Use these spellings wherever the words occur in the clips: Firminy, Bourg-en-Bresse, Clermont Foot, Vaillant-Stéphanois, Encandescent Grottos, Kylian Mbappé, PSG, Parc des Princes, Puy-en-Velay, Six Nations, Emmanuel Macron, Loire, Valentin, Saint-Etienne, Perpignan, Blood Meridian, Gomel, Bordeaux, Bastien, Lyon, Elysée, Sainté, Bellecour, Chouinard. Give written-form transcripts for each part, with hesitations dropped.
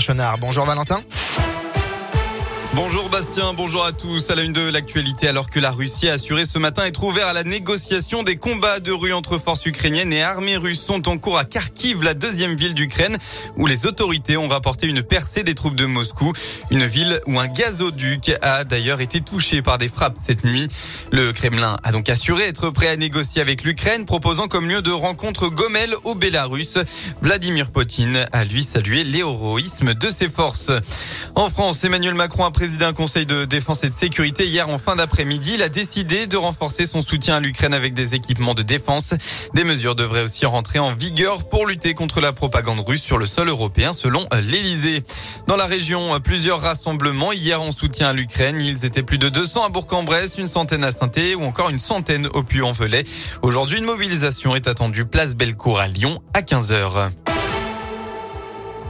Chouinard. Bonjour Valentin. Bonjour Bastien, bonjour à tous. À la une de l'actualité, alors que la Russie a assuré ce matin être ouverte à la négociation, des combats de rue entre forces ukrainiennes et armées russes sont en cours à Kharkiv, la deuxième ville d'Ukraine, où les autorités ont rapporté une percée des troupes de Moscou. Une ville où un gazoduc a d'ailleurs été touché par des frappes cette nuit. Le Kremlin a donc assuré être prêt à négocier avec l'Ukraine, proposant comme lieu de rencontre Gomel au Bélarus. Vladimir Poutine a lui salué l'héroïsme de ses forces. En France, Emmanuel Macron a présidé un conseil de défense et de sécurité hier en fin d'après-midi. Il a décidé de renforcer son soutien à l'Ukraine avec des équipements de défense. Des mesures devraient aussi rentrer en vigueur pour lutter contre la propagande russe sur le sol européen, selon l'Elysée. Dans la région, plusieurs rassemblements hier en soutien à l'Ukraine. Ils étaient plus de 200 à Bourg-en-Bresse, une centaine à Sainté ou encore une centaine au Puy-en-Velay. Aujourd'hui, une mobilisation est attendue place Bellecour à Lyon à 15h.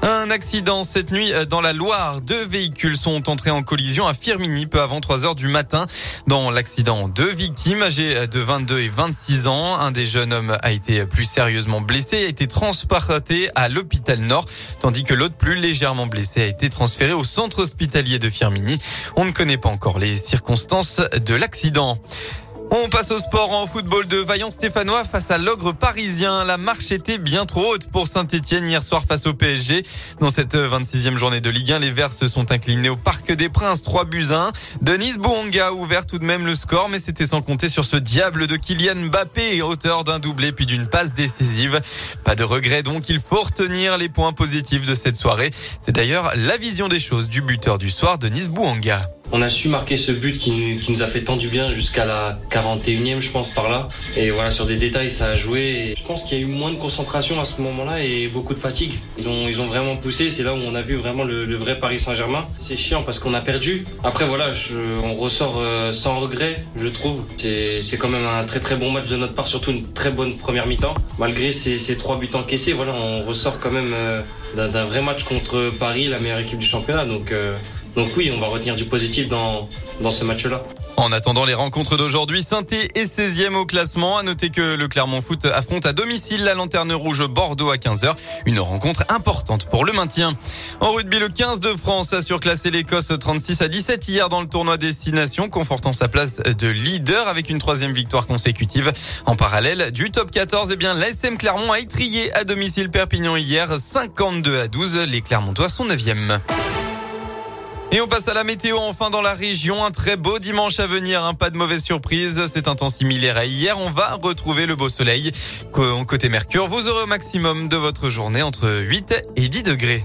Un accident cette nuit dans la Loire. Deux véhicules sont entrés en collision à Firminy peu avant 3h du matin. Dans l'accident, deux victimes âgées de 22 et 26 ans. Un des jeunes hommes a été plus sérieusement blessé et a été transporté à l'hôpital Nord, tandis que l'autre, plus légèrement blessé, a été transféré au centre hospitalier de Firminy. On ne connaît pas encore les circonstances de l'accident. On passe au sport. En football, de Vaillant-Stéphanois face à l'ogre parisien. La marche était bien trop haute pour Saint-Etienne hier soir face au PSG. Dans cette 26e journée de Ligue 1, les Verts se sont inclinés au Parc des Princes, 3-1. Denis Bouanga a ouvert tout de même le score, mais c'était sans compter sur ce diable de Kylian Mbappé, auteur d'un doublé puis d'une passe décisive. Pas de regret donc, il faut retenir les points positifs de cette soirée. C'est d'ailleurs la vision des choses du buteur du soir, Denis Bouanga. On a su marquer ce but qui nous a fait tant du bien jusqu'à la 41e, je pense, par là. Et voilà, sur des détails, ça a joué. Et je pense qu'il y a eu moins de concentration à ce moment-là et beaucoup de fatigue. Ils ont vraiment poussé. C'est là où on a vu vraiment le vrai Paris Saint-Germain. C'est chiant parce qu'on a perdu. Après, voilà, on ressort sans regret, je trouve. C'est quand même un très très bon match de notre part, surtout une très bonne première mi-temps. Malgré ces 3 buts encaissés, voilà, on ressort quand même d'un vrai match contre Paris, la meilleure équipe du championnat. Donc oui, on va retenir du positif dans ce match-là. En attendant les rencontres d'aujourd'hui, Sainté est 16e au classement. À noter que le Clermont Foot affronte à domicile la lanterne rouge Bordeaux à 15h. Une rencontre importante pour le maintien. En rugby, le 15 de France a surclassé l'Écosse 36-17 hier dans le tournoi des Six Nations, confortant sa place de leader avec une 3e victoire consécutive. En parallèle du top 14, l'ASM Clermont a étrillé à domicile Perpignan hier 52-12. Les Clermontois sont 9e. Et on passe à la météo enfin dans la région. Un très beau dimanche à venir, pas de mauvaise surprise. C'est un temps similaire à hier. On va retrouver le beau soleil. Côté Mercure, vous aurez au maximum de votre journée entre 8 et 10 degrés.